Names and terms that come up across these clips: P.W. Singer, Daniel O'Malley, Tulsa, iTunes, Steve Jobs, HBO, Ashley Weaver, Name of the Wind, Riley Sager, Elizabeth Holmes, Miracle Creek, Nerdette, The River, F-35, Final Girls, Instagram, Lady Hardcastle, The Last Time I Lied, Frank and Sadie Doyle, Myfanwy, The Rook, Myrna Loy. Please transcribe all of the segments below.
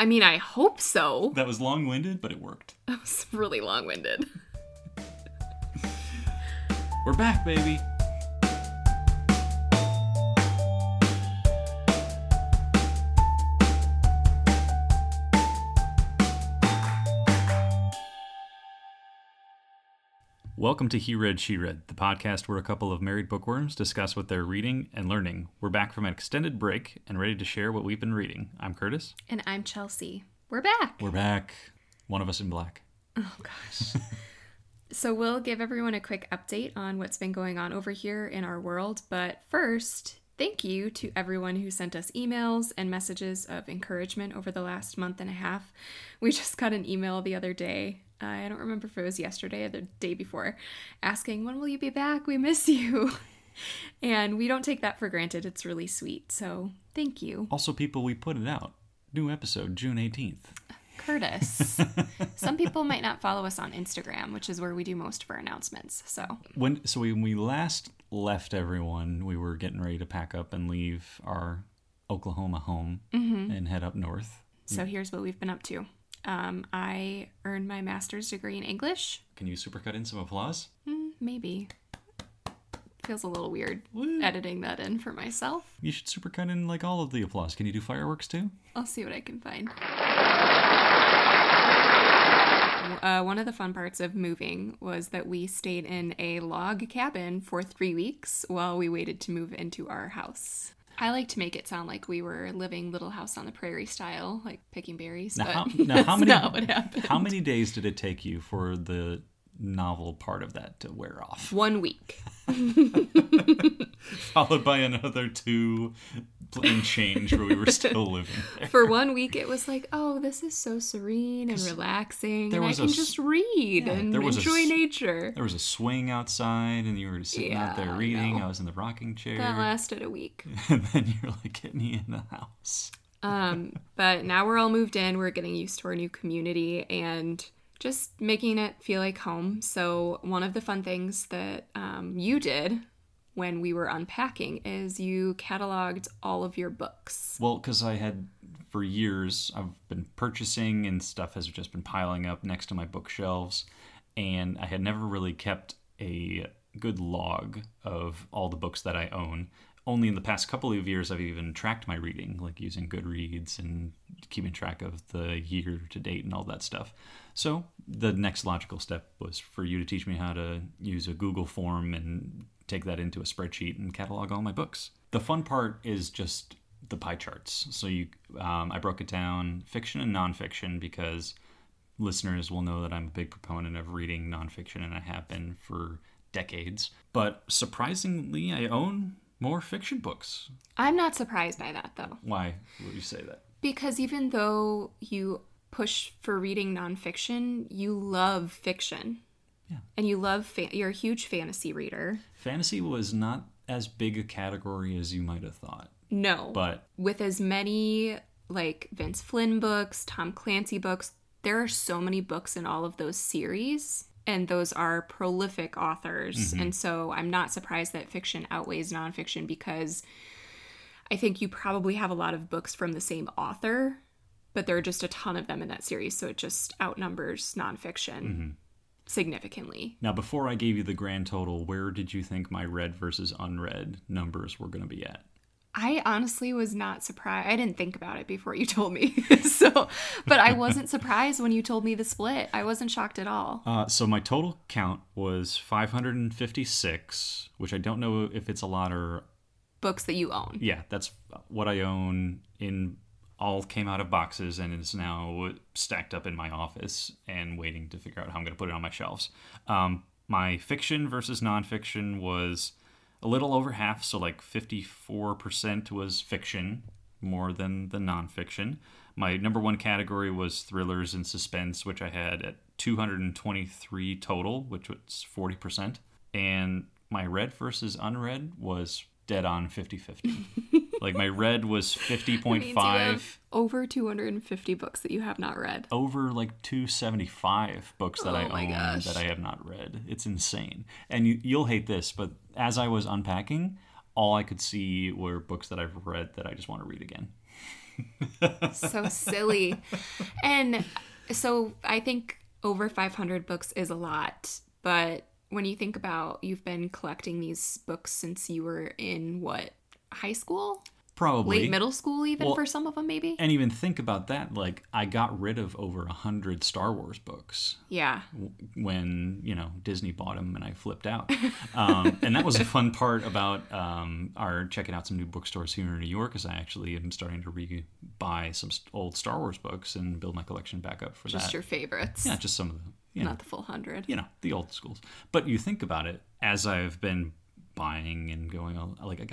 I mean, I hope so. That was long-winded, but it worked. That was really long-winded. We're back, baby. Welcome to He Read, She Read, the podcast where a couple of married bookworms discuss what they're reading and learning. We're back from an extended break and ready to share what we've been reading. I'm Curtis. And I'm Chelsea. We're back. We're back. One of us in black. Oh, gosh. So we'll give everyone a quick update on what's been going on over here in our world. But first, thank you to everyone who sent us emails and messages of encouragement over the last month and a half. We just got an email the other day. I don't remember if it was yesterday or the day before, asking, when will you be back? We miss you. And we don't take that for granted. It's really sweet. So thank you. Also, people, we put it out. New episode, June 18th. Curtis. Some people might not follow us on Instagram, which is where we do most of our announcements. So when we last left everyone, we were getting ready to pack up and leave our Oklahoma home and head up north. So here's what we've been up to. I earned my master's degree in English. Can you supercut in some applause? Maybe. Feels a little weird editing that in for myself. You should supercut in like all of the applause. Can you do fireworks too? I'll see what I can find. One of the fun parts of moving was that we stayed in a log cabin for 3 weeks while we waited to move into our house. I like to make it sound like we were living Little House on the Prairie style, like picking berries, not what happened. How many days did it take you for the novel part of that to wear off? 1 week. Followed by another 2 and change where we were still living there. For 1 week, it was like, oh, this is so serene and relaxing, and I can just read and enjoy nature. There was a swing outside, and you were just sitting out there reading. I was in the rocking chair. That lasted a week. And then you're like, get me in the house. But now we're all moved in. We're getting used to our new community, and just making it feel like home. So one of the fun things that you did when we were unpacking is you cataloged all of your books. Well, because I had, for years, I've been purchasing and stuff has just been piling up next to my bookshelves. And I had never really kept a good log of all the books that I own. Only in the past couple of years, I've even tracked my reading, like using Goodreads and keeping track of the year to date and all that stuff. So the next logical step was for you to teach me how to use a Google form and take that into a spreadsheet and catalog all my books. The fun part is just the pie charts. So you, I broke it down fiction and nonfiction because listeners will know that I'm a big proponent of reading nonfiction, and I have been for decades. But surprisingly, I own more fiction books. I'm not surprised by that, though. Why would you say that? Because even though you push for reading nonfiction, you love fiction. Yeah. And you love, you're a huge fantasy reader. Fantasy was not as big a category as you might have thought. No. But with as many, like, Vince Flynn books, Tom Clancy books, there are so many books in all of those series. And those are prolific authors. And so I'm not surprised that fiction outweighs nonfiction, because I think you probably have a lot of books from the same author, but there are just a ton of them in that series. So it just outnumbers nonfiction significantly. Now, before I gave you the grand total, where did you think my read versus unread numbers were going to be at? I honestly was not surprised. I didn't think about it before you told me. But I wasn't surprised when you told me the split. I wasn't shocked at all. So my total count was 556, which I don't know if it's a lot or... Books that you own. Yeah, that's what I own. In all came out of boxes, and it's now stacked up in my office and waiting to figure out how I'm going to put it on my shelves. My fiction versus nonfiction was a little over half, so like 54% was fiction, more than the nonfiction. My number one category was thrillers and suspense, which I had at 223 total, which was 40%. And my read versus unread was dead on 50-50. Like my read was 50.5. Over 250 books that you have not read. Over like 275 books that I own that I have not read. It's insane. And you'll hate this, but as I was unpacking, all I could see were books that I've read that I just want to read again. So silly. And so I think over 500 books is a lot, but when you think about, you've been collecting these books since you were in what, high school? Probably. Late middle school even, well, for some of them maybe? And even think about that, like I got rid of over 100 Star Wars books. Yeah. When, you know, Disney bought them and I flipped out. And that was a fun part about our checking out some new bookstores here in New York, is I actually am starting to re-buy some old Star Wars books and build my collection back up for just that. Just your favorites. Yeah, just some of them. Not the full 100. You know, the old schools. But you think about it, as I've been buying and going on, like I've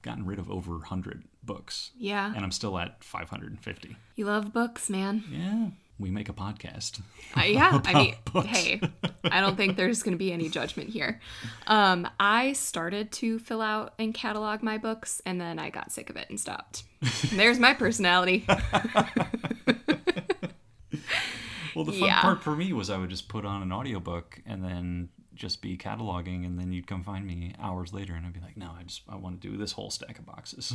gotten rid of over 100 books. Yeah. And I'm still at 550. You love books, man. Yeah. We make a podcast. Yeah. I mean, books. Hey, I don't think there's going to be any judgment here. I started to fill out and catalog my books, and then I got sick of it and stopped. And there's my personality. Well, the fun part for me was I would just put on an audiobook and then just be cataloging, and then you'd come find me hours later and I'd be like, no, I want to do this whole stack of boxes.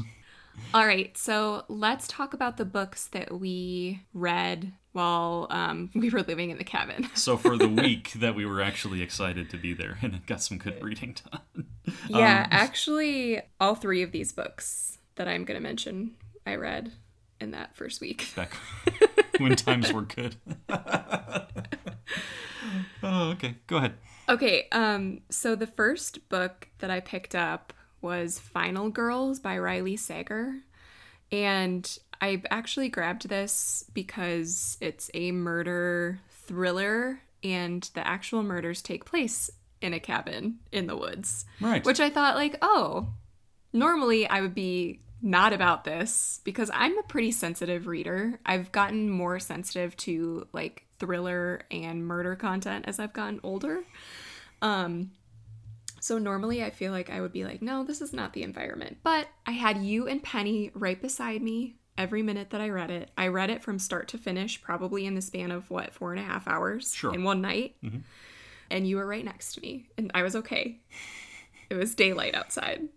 All right, so let's talk about the books that we read while we were living in the cabin. So for the week that we were actually excited to be there, and it got some good reading done. Yeah, actually all three of these books that I'm going to mention I read in that first week. Back when times were good. Oh, okay, go ahead. Okay, so the first book that I picked up was Final Girls by Riley Sager, and I actually grabbed this because it's a murder thriller, and the actual murders take place in a cabin in the woods. Right. Which I thought, like, oh, normally I would be not about this, because I'm a pretty sensitive reader. I've gotten more sensitive to, like, thriller and murder content as I've gotten older. So normally I feel like I would be like, no, this is not the environment. But I had you and Penny right beside me every minute that I read it. I read it from start to finish, probably in the span of, 4.5 hours in one night. Mm-hmm. And you were right next to me. And I was okay. It was daylight outside.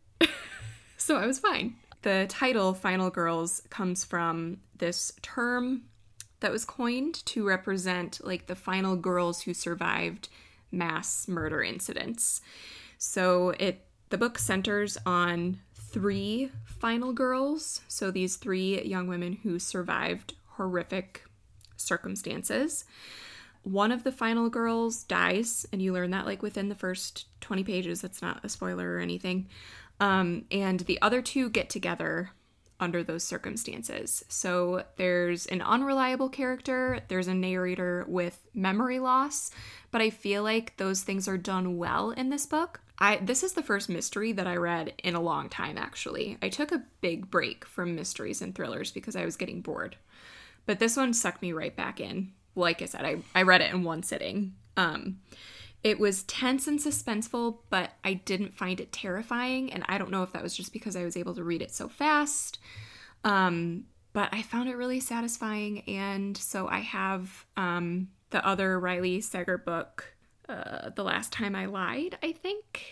So I was fine. The title, Final Girls, comes from this term that was coined to represent, like, the final girls who survived mass murder incidents. So the book centers on three final girls. So these three young women who survived horrific circumstances. One of the final girls dies, and you learn that, like, within the first 20 pages. That's not a spoiler or anything. And the other two get together under those circumstances. So there's an unreliable character, there's a narrator with memory loss, but I feel like those things are done well in this book. This is the first mystery that I read in a long time, actually. I took a big break from mysteries and thrillers because I was getting bored. But this one sucked me right back in. Like I said, I read it in one sitting. It was tense and suspenseful, but I didn't find it terrifying, and I don't know if that was just because I was able to read it so fast, but I found it really satisfying, and so I have the other Riley Sager book, The Last Time I Lied, I think,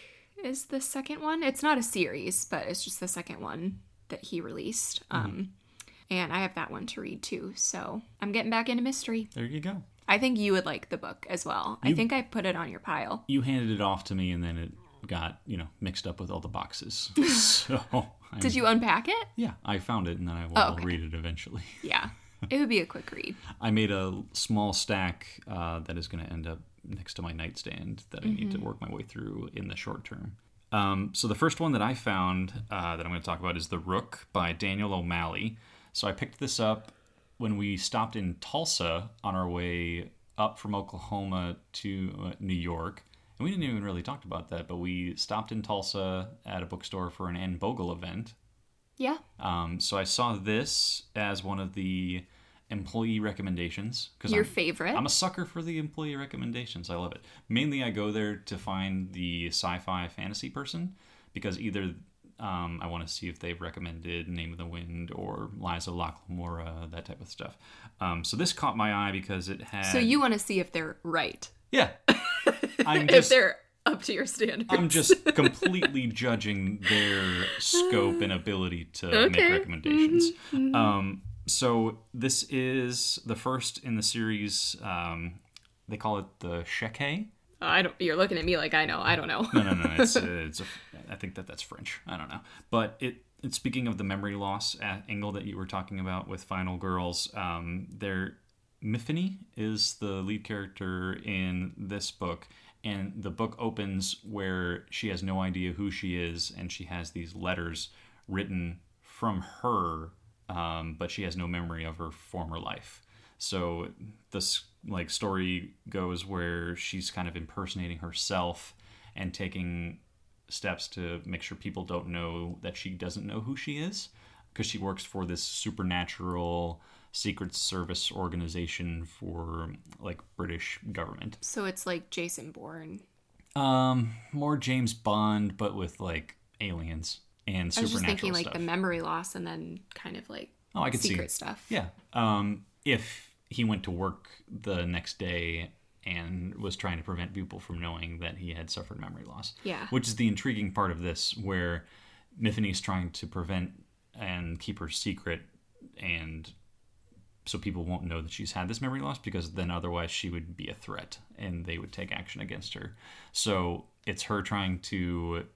is the second one. It's not a series, but it's just the second one that he released, and I have that one to read, too, so I'm getting back into mystery. There you go. I think you would like the book as well. I think I put it on your pile. You handed it off to me, and then it got, mixed up with all the boxes. So did you unpack it? Yeah, I found it, and then I will read it eventually. Yeah, it would be a quick read. I made a small stack that is going to end up next to my nightstand that I need to work my way through in the short term. So the first one that I found that I'm going to talk about is The Rook by Daniel O'Malley. So I picked this up when we stopped in Tulsa on our way up from Oklahoma to New York, and we didn't even really talk about that, but we stopped in Tulsa at a bookstore for an Ann Bogle event. Yeah. So I saw this as one of the employee recommendations. Favorite? I'm a sucker for the employee recommendations. I love it. Mainly I go there to find the sci-fi fantasy person, because either I want to see if they've recommended Name of the Wind or Lies of Locke Lamora, that type of stuff. So this caught my eye because it had... So you want to see if they're right. Yeah. If they're up to your standards. I'm just completely judging their scope and ability to make recommendations. Mm-hmm. Mm-hmm. So this is the first in the series. They call it the Shekai. You're looking at me like I know. I don't know. No. It's I think that's French. I don't know. But it's speaking of the memory loss angle that you were talking about with Final Girls. Their Myfanwy is the lead character in this book, and the book opens where she has no idea who she is, and she has these letters written from her, but she has no memory of her former life. So this story goes where she's kind of impersonating herself and taking steps to make sure people don't know that she doesn't know who she is, because she works for this supernatural secret service organization for British government. So it's like Jason Bourne, more James Bond, but with aliens and supernatural stuff. I was just thinking the memory loss and then kind of I could secret stuff. Yeah. If he went to work the next day and was trying to prevent people from knowing that he had suffered memory loss. Yeah. Which is the intriguing part of this, where Myfanwy is trying to prevent and keep her secret, and so people won't know that she's had this memory loss, because then otherwise she would be a threat and they would take action against her. So it's her trying to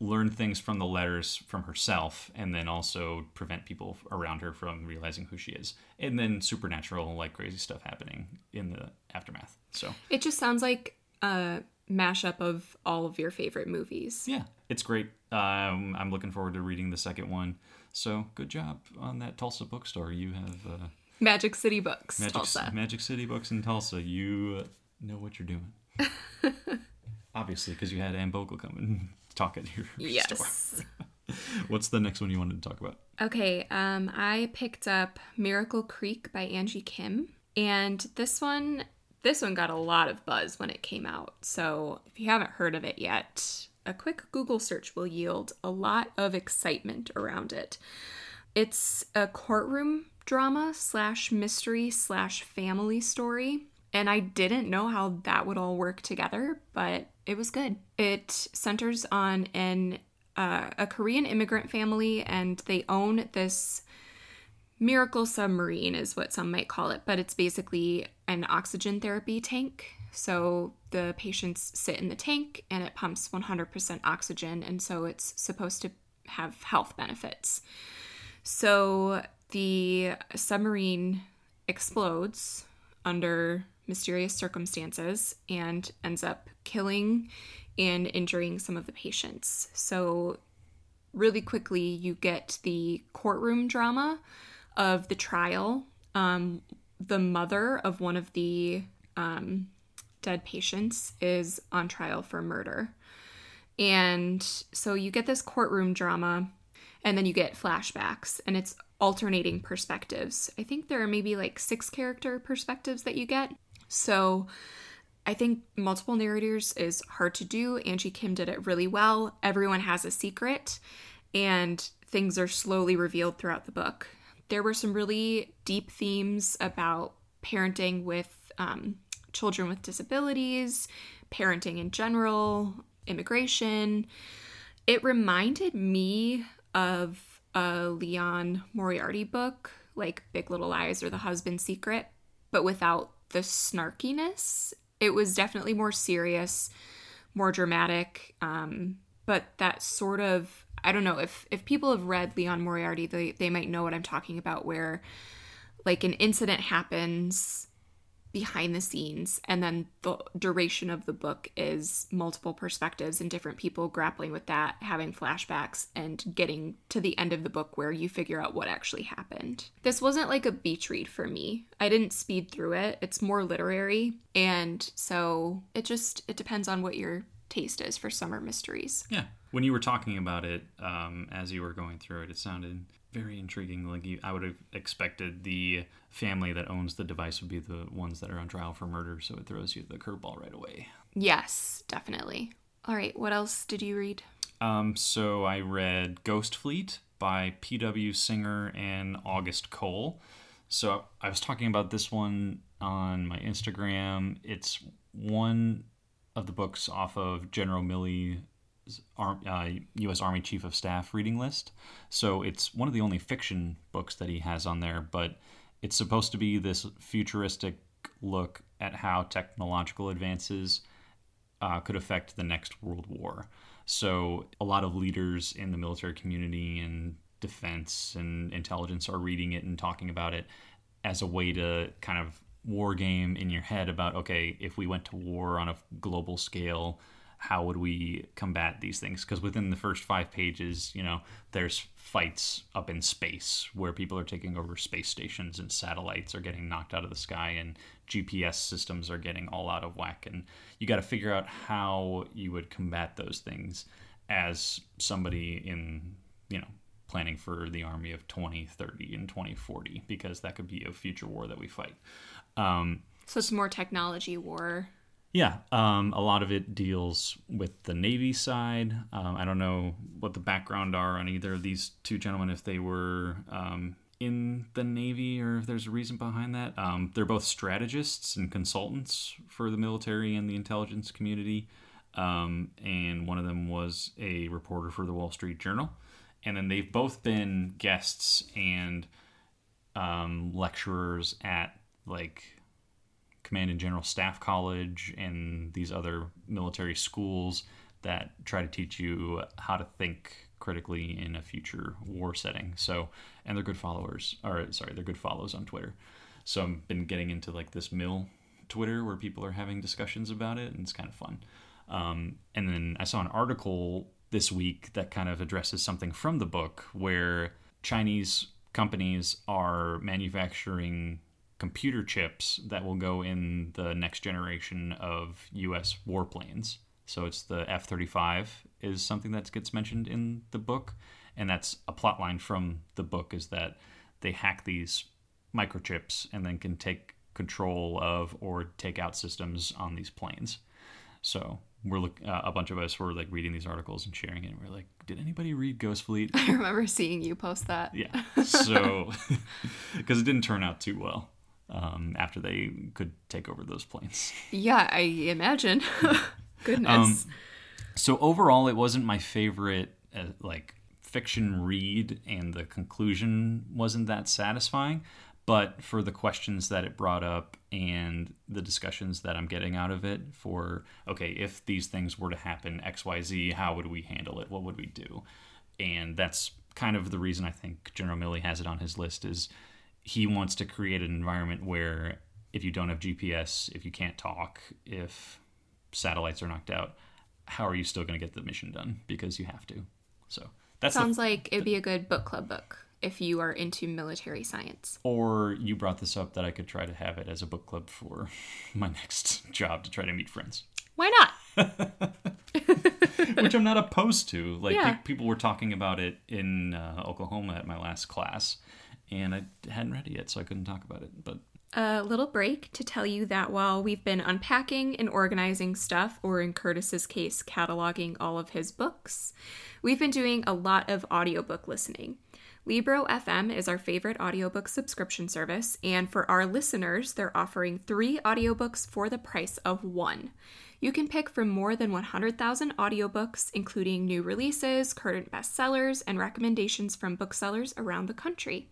learn things from the letters from herself, and then also prevent people around her from realizing who she is, and then supernatural crazy stuff happening in the aftermath. So it just sounds like a mashup of all of your favorite movies. Yeah, it's great. I'm looking forward to reading the second one. So good job on that Tulsa bookstore. You have Magic City Books, Tulsa. Magic City Books in Tulsa. You know what you're doing. Obviously, because you had Ann Bogle come and talk at your store. What's the next one you wanted to talk about? Okay, I picked up Miracle Creek by Angie Kim. And this one got a lot of buzz when it came out. So if you haven't heard of it yet, a quick Google search will yield a lot of excitement around it. It's a courtroom drama / mystery / family story. And I didn't know how that would all work together, but it was good. It centers on a Korean immigrant family, and they own this miracle submarine, is what some might call it, but it's basically an oxygen therapy tank. So the patients sit in the tank, and it pumps 100% oxygen, and so it's supposed to have health benefits. So the submarine explodes under mysterious circumstances and ends up killing and injuring some of the patients. So really quickly you get the courtroom drama of the trial. The mother of one of the dead patients is on trial for murder. And so you get this courtroom drama, and then you get flashbacks, and it's alternating perspectives. I think there are maybe 6 character perspectives that you get. So I think multiple narrators is hard to do. Angie Kim did it really well. Everyone has a secret, and things are slowly revealed throughout the book. There were some really deep themes about parenting with children with disabilities, parenting in general, immigration. It reminded me of a Liane Moriarty book, like Big Little Lies or The Husband's Secret, but without the snarkiness. It was definitely more serious, more dramatic, but that sort of, I don't know, if people have read Liane Moriarty, they might know what I'm talking about, where an incident happens behind the scenes, and then the duration of the book is multiple perspectives and different people grappling with that, having flashbacks, and getting to the end of the book where you figure out what actually happened. This wasn't a beach read for me. I didn't speed through it. It's more literary, and so it depends on what your taste is for summer mysteries. Yeah. When you were talking about it, as you were going through it, it sounded very intriguing. I would have expected the family that owns the device would be the ones that are on trial for murder, so it throws you the curveball right away. Yes, definitely. All right, what else did you read? So I read Ghost Fleet by P.W. Singer and August Cole. So I was talking about this one on my Instagram. It's one of the books off of General Milley's U.S. Army Chief of Staff reading list. So it's one of the only fiction books that he has on there, but it's supposed to be this futuristic look at how technological advances could affect the next World War. So a lot of leaders in the military community and defense and intelligence are reading it and talking about it as a way to kind of war game in your head about, okay, if we went to war on a global scale, how would we combat these things? Because within the first 5 pages, you know, there's fights up in space where people are taking over space stations and satellites are getting knocked out of the sky and GPS systems are getting all out of whack. And you got to figure out how you would combat those things as somebody in, you know, planning for the army of 2030 and 2040, because that could be a future war that we fight. So it's more technology war. Yeah, a lot of it deals with the Navy side. I don't know what the background are on either of these two gentlemen, if they were in the Navy or if there's a reason behind that. They're both strategists and consultants for the military and the intelligence community. And one of them was a reporter for the Wall Street Journal. And then they've both been guests and lecturers at, like, Command and General Staff College and these other military schools that try to teach you how to think critically in a future war setting. So, and they're good followers, or sorry, they're good follows on Twitter. So I've been getting into like this Mill Twitter where people are having discussions about it, and it's kind of fun. And then I saw an article this week that kind of addresses something from the book where Chinese companies are manufacturing computer chips that will go in the next generation of U.S. warplanes. So it's the F-35 is something that gets mentioned in the book. And that's a plot line from the book, is that they hack these microchips and then can take control of or take out systems on these planes. So we're a bunch of us were like reading these articles and sharing it. And we're like, did anybody read Ghost Fleet? I remember seeing you post that. Yeah. So because it didn't turn out too well. After they could take over those planes. Yeah, I imagine. Goodness. So overall, it wasn't my favorite, fiction read, and the conclusion wasn't that satisfying. But for the questions that it brought up and the discussions that I'm getting out of it for, okay, if these things were to happen, X, Y, Z, how would we handle it? What would we do? And that's kind of the reason I think General Milley has it on his list, is he wants to create an environment where if you don't have GPS, if you can't talk, if satellites are knocked out, how are you still going to get the mission done? Because you have to. So that sounds like it'd be a good book club book if you are into military science. Or you brought this up that I could try to have it as a book club for my next job to try to meet friends. Why not? Which I'm not opposed to. Like, yeah. People were talking about it in Oklahoma at my last class. And I hadn't read it yet, so I couldn't talk about it. But a little break to tell you that while we've been unpacking and organizing stuff, or in Curtis's case, cataloging all of his books, we've been doing a lot of audiobook listening. Libro FM is our favorite audiobook subscription service, and for our listeners, they're offering 3 audiobooks for the price of 1. You can pick from more than 100,000 audiobooks, including new releases, current bestsellers, and recommendations from booksellers around the country.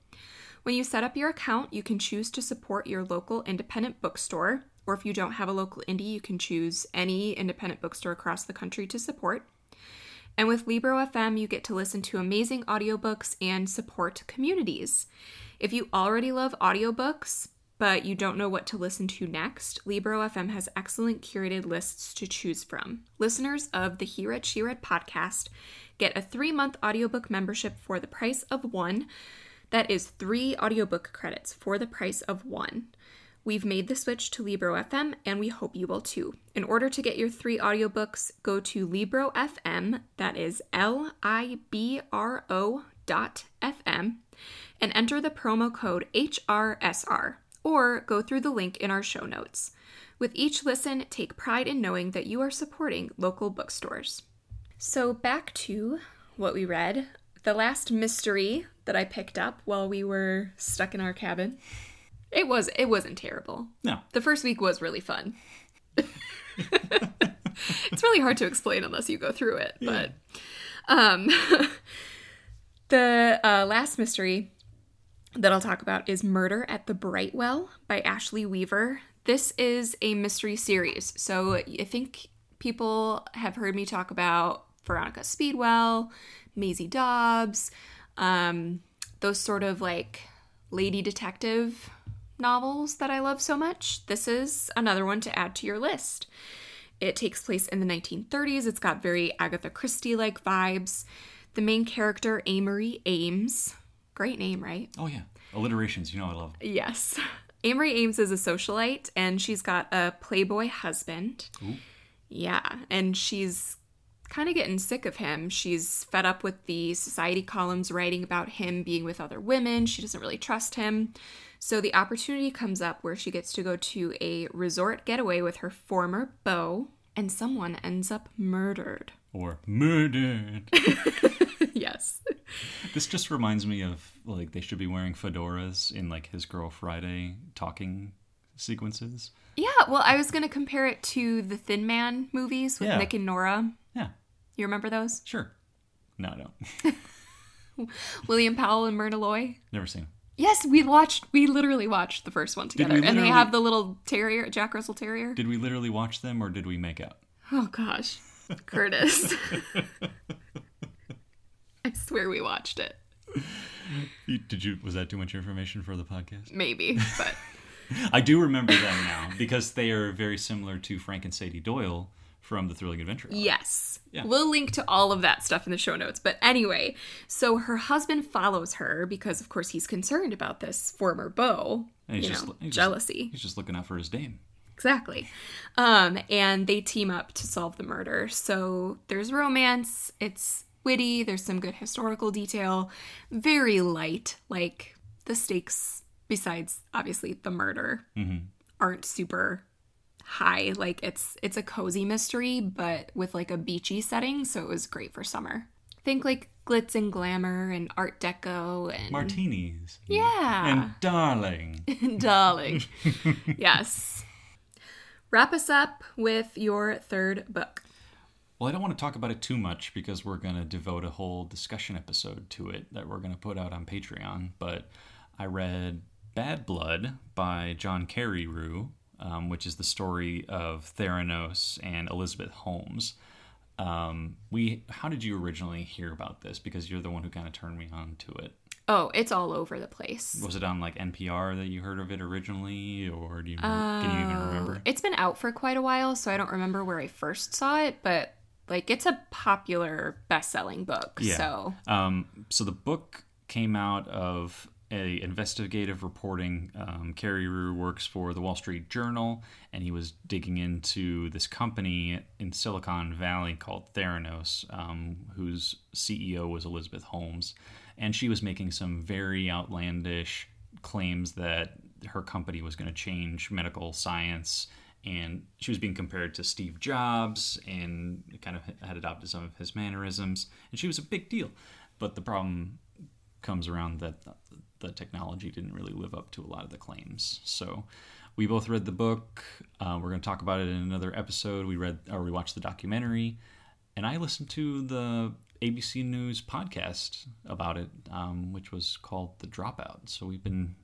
When you set up your account, you can choose to support your local independent bookstore, or if you don't have a local indie, you can choose any independent bookstore across the country to support. And with Libro FM, you get to listen to amazing audiobooks and support communities. If you already love audiobooks, but you don't know what to listen to next, Libro FM has excellent curated lists to choose from. Listeners of the He Read, She Read podcast get a 3-month audiobook membership for the price of 1. That is 3 audiobook credits for the price of 1. We've made the switch to Libro FM, and we hope you will too. In order to get your 3 audiobooks, go to Libro FM, that is LIBRO.FM, and enter the promo code HRSR. Or go through the link in our show notes. With each listen, take pride in knowing that you are supporting local bookstores. So back to what we read. The last mystery that I picked up while we were stuck in our cabin. It wasn't terrible. No. The first week was really fun. It's really hard to explain unless you go through it. Yeah. But the last mystery that I'll talk about is Murder at the Brightwell by Ashley Weaver. This is a mystery series. So I think people have heard me talk about Veronica Speedwell, Maisie Dobbs, those sort of like lady detective novels that I love so much. This is another one to add to your list. It takes place in the 1930s. It's got very Agatha Christie-like vibes. The main character, Amory Ames. Great name, right? Oh, yeah. Alliterations, you know I love. Yes. Amory Ames is a socialite, and she's got a playboy husband. Ooh. Yeah, and she's kind of getting sick of him. She's fed up with the society columns writing about him being with other women. She doesn't really trust him. So the opportunity comes up where she gets to go to a resort getaway with her former beau, and someone ends up murdered. Or murdered. Yes. This just reminds me of, like, they should be wearing fedoras in, like, His Girl Friday talking sequences. Yeah, well, I was going to compare it to the Thin Man movies with Nick and Nora. Yeah. You remember those? Sure. No, I don't. William Powell and Myrna Loy? Never seen them. Yes, we literally watched the first one together. And they have the little terrier, Jack Russell Terrier. Did we literally watch them, or did we make out? Oh, gosh. Curtis. I swear we watched it. Was that too much information for the podcast? Maybe, but I do remember them now because they are very similar to Frank and Sadie Doyle from The Thrilling Adventure Hour. Yes. Yeah. We'll link to all of that stuff in the show notes. But anyway, so her husband follows her because, of course, he's concerned about this former beau. And he's jealousy. He's just looking out for his dame. Exactly. And they team up to solve the murder. So there's romance. It's witty. There's some good historical detail. Very light. Like, the stakes, besides, obviously, the murder, aren't super high. Like, it's a cozy mystery, but with, like, a beachy setting, so it was great for summer. Think, like, glitz and glamour and art deco and martinis. Yeah. And darling. And darling. Yes. Wrap us up with your third book. Well, I don't want to talk about it too much because we're going to devote a whole discussion episode to it that we're going to put out on Patreon. But I read Bad Blood by John Carreyrou, which is the story of Theranos and Elizabeth Holmes. How did you originally hear about this? Because you're the one who kind of turned me on to it. Oh, it's all over the place. Was it on, like, NPR that you heard of it originally, or do you can you even remember? It's been out for quite a while, so I don't remember where I first saw it, but, like, it's a popular best-selling book. Yeah. So so the book came out of a investigative reporting. Carreyrou works for the Wall Street Journal, and he was digging into this company in Silicon Valley called Theranos, whose CEO was Elizabeth Holmes. And she was making some very outlandish claims that her company was going to change medical science. And she was being compared to Steve Jobs and kind of had adopted some of his mannerisms. And she was a big deal. But the problem comes around that the technology didn't really live up to a lot of the claims. So we both read the book. We're going to talk about it in another episode. We watched the documentary. And I listened to the ABC News podcast about it, which was called The Dropout. So we've been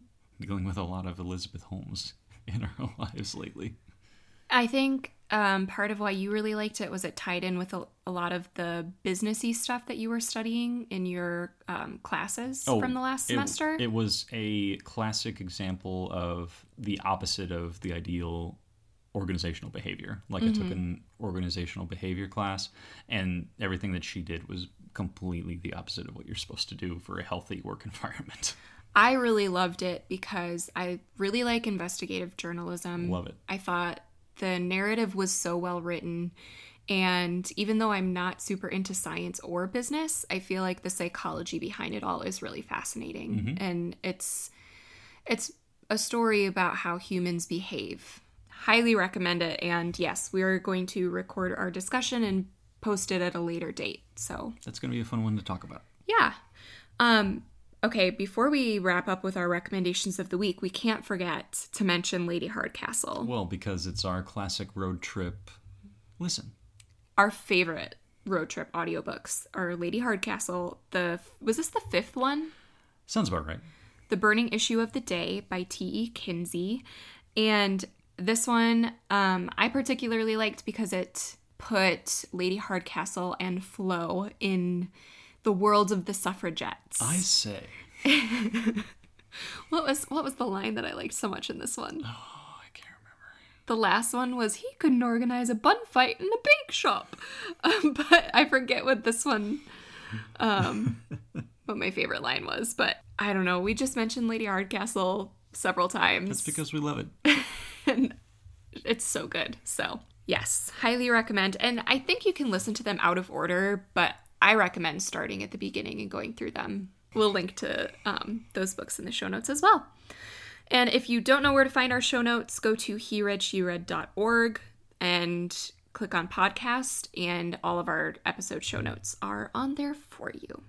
dealing with a lot of Elizabeth Holmes in our lives lately. I think part of why you really liked it was it tied in with a lot of the businessy stuff that you were studying in your classes from the last semester. It was a classic example of the opposite of the ideal organizational behavior. Like, I took an organizational behavior class, and everything that she did was completely the opposite of what you're supposed to do for a healthy work environment. I really loved it because I really like investigative journalism. Love it. I thought the narrative was so well written, and even though I'm not super into science or business, I feel like the psychology behind it all is really fascinating. And it's a story about how humans behave. Highly recommend it, and yes, we are going to record our discussion and post it at a later date. So that's going to be a fun one to talk about. Yeah. Okay, before we wrap up with our recommendations of the week, we can't forget to mention Lady Hardcastle. Well, because it's our classic road trip listen. Our favorite road trip audiobooks are Lady Hardcastle. Was this the fifth one? Sounds about right. The Burning Issue of the Day by T.E. Kinsey. And this one I particularly liked because it put Lady Hardcastle and Flo in the worlds of the suffragettes. I say. What was the line that I liked so much in this one? Oh, I can't remember. The last one was, he couldn't organize a bun fight in a bake shop. But I forget what this one, what my favorite line was. But I don't know. We just mentioned Lady Hardcastle several times. That's because we love it. And it's so good. So, yes, highly recommend. And I think you can listen to them out of order, but I recommend starting at the beginning and going through them. We'll link to those books in the show notes as well. And if you don't know where to find our show notes, go to hereadsheread.org and click on podcast, and all of our episode show notes are on there for you.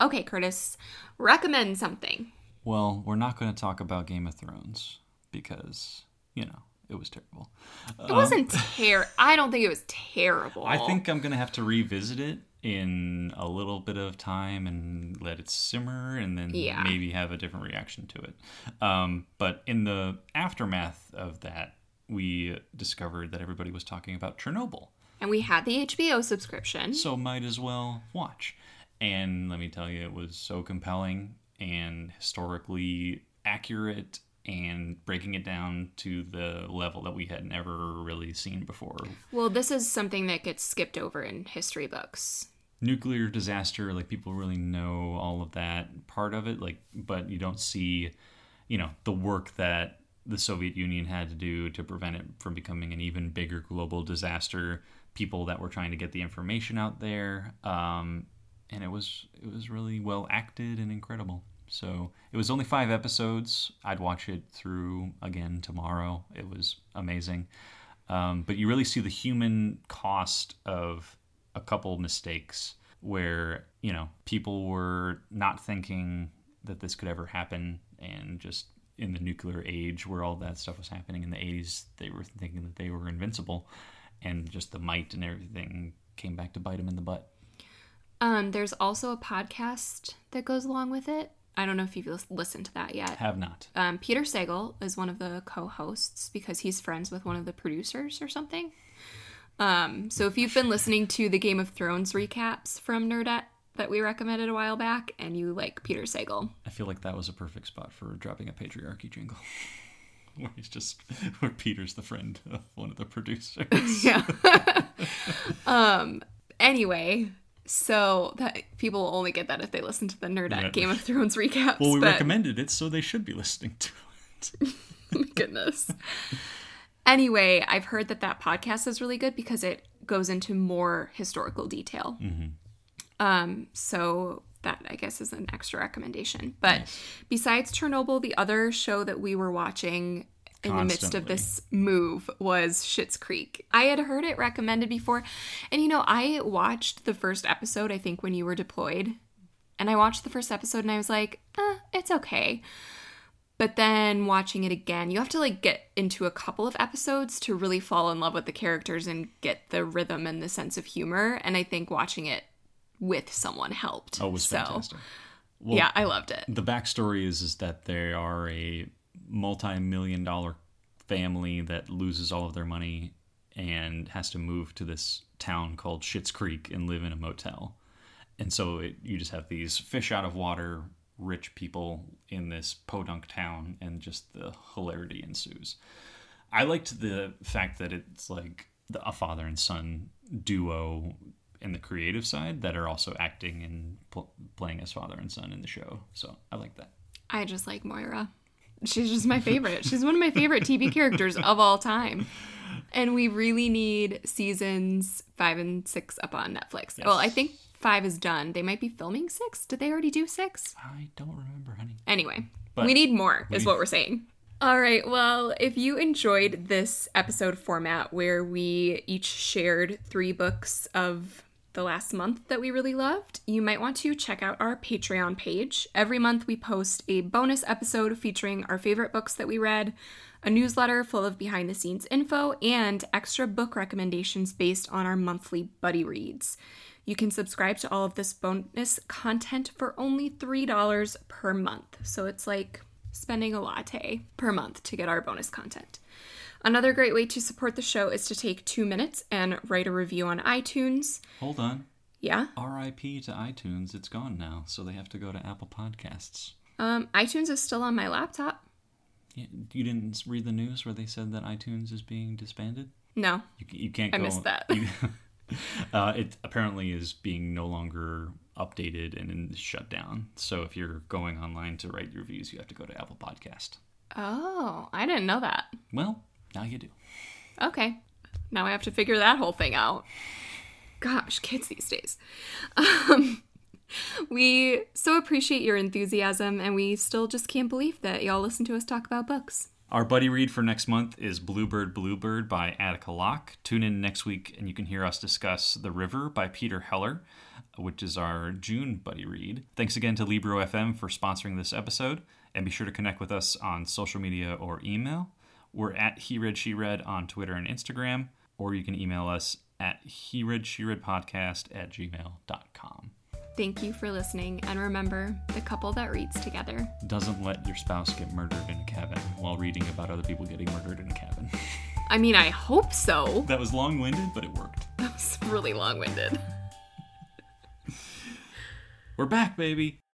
Okay, Curtis, recommend something. Well, we're not going to talk about Game of Thrones because, you know, it was terrible. It wasn't terrible. I don't think it was terrible. I think I'm going to have to revisit it in a little bit of time and let it simmer, and then maybe have a different reaction to it. But in the aftermath of that, we discovered that everybody was talking about Chernobyl. And we had the HBO subscription. So might as well watch. And let me tell you, it was so compelling and historically accurate, and breaking it down to the level that we had never really seen before. Well, this is something that gets skipped over in history books. Nuclear disaster, like, people really know all of that part of it, like, but you don't see, you know, the work that the Soviet Union had to do to prevent it from becoming an even bigger global disaster, people that were trying to get the information out there, and it was really well acted and incredible. So it was only 5 episodes. I'd watch it through again tomorrow. It was amazing. But you really see the human cost of a couple mistakes where, you know, people were not thinking that this could ever happen. And just in the nuclear age where all that stuff was happening in the 80s, they were thinking that they were invincible. And just the might and everything came back to bite them in the butt. There's also a podcast that goes along with it. I don't know if you've listened to that yet. Have not. Peter Sagal is one of the co-hosts because he's friends with one of the producers or something. So if you've been listening to the Game of Thrones recaps from Nerdette that we recommended a while back and you like Peter Sagal. I feel like that was a perfect spot for dropping a patriarchy jingle. where Peter's the friend of one of the producers. Yeah. Anyway... So that people will only get that if they listen to the Nerdette Game of Thrones recaps. Well, we recommended it, so they should be listening to it. My goodness. Anyway, I've heard that podcast is really good because it goes into more historical detail. Mm-hmm. So that, I guess, is an extra recommendation. But Besides Chernobyl, the other show that we were watching in the midst of this move was Schitt's Creek. I had heard it recommended before. And, you know, I watched the first episode, I think, when you were deployed. And I watched the first episode and I was like, it's okay. But then watching it again, you have to, like, get into a couple of episodes to really fall in love with the characters and get the rhythm and the sense of humor. And I think watching it with someone helped. Oh, it was fantastic. Well, yeah, I loved it. The backstory is that they are a multi-million-dollar family that loses all of their money and has to move to this town called Schitt's Creek and live in a motel. And so you just have these fish out of water rich people in this podunk town, and just the hilarity ensues. I liked the fact that it's like a father and son duo in the creative side that are also acting and playing as father and son in the show. So I like that. I just like Moira. She's just my favorite. She's one of my favorite TV characters of all time. And we really need seasons 5 and 6 up on Netflix. Yes. Well, I think 5 is done. They might be filming 6. Did they already do 6? I don't remember, honey. Anyway, but we need more is what we're saying. All right. Well, if you enjoyed this episode format where we each shared 3 books of the last month that we really loved, you might want to check out our Patreon page. Every month we post a bonus episode featuring our favorite books that we read, a newsletter full of behind-the-scenes info, and extra book recommendations based on our monthly buddy reads. You can subscribe to all of this bonus content for only $3 per month. So it's like spending a latte per month to get our bonus content. Another great way to support the show is to take 2 minutes and write a review on iTunes. Hold on. Yeah? R.I.P. to iTunes. It's gone now, so they have to go to Apple Podcasts. iTunes is still on my laptop. Yeah, you didn't read the news where they said that iTunes is being disbanded? No. You can't go... I missed that. It apparently is being no longer updated and shut down. So if you're going online to write your reviews, you have to go to Apple Podcast. Oh, I didn't know that. Well, now you do. Okay. Now I have to figure that whole thing out. Gosh, kids these days. We so appreciate your enthusiasm, and we still just can't believe that y'all listen to us talk about books. Our buddy read for next month is Bluebird, Bluebird by Attica Locke. Tune in next week and you can hear us discuss The River by Peter Heller, which is our June buddy read. Thanks again to Libro FM for sponsoring this episode, and be sure to connect with us on social media or email. We're at He Read, She Read on Twitter and Instagram, or you can email us at hereadshereadpodcast@gmail.com. Thank you for listening, and remember, the couple that reads together doesn't let your spouse get murdered in a cabin while reading about other people getting murdered in a cabin. I mean, I hope so. That was long-winded, but it worked. That was really long-winded. We're back, baby.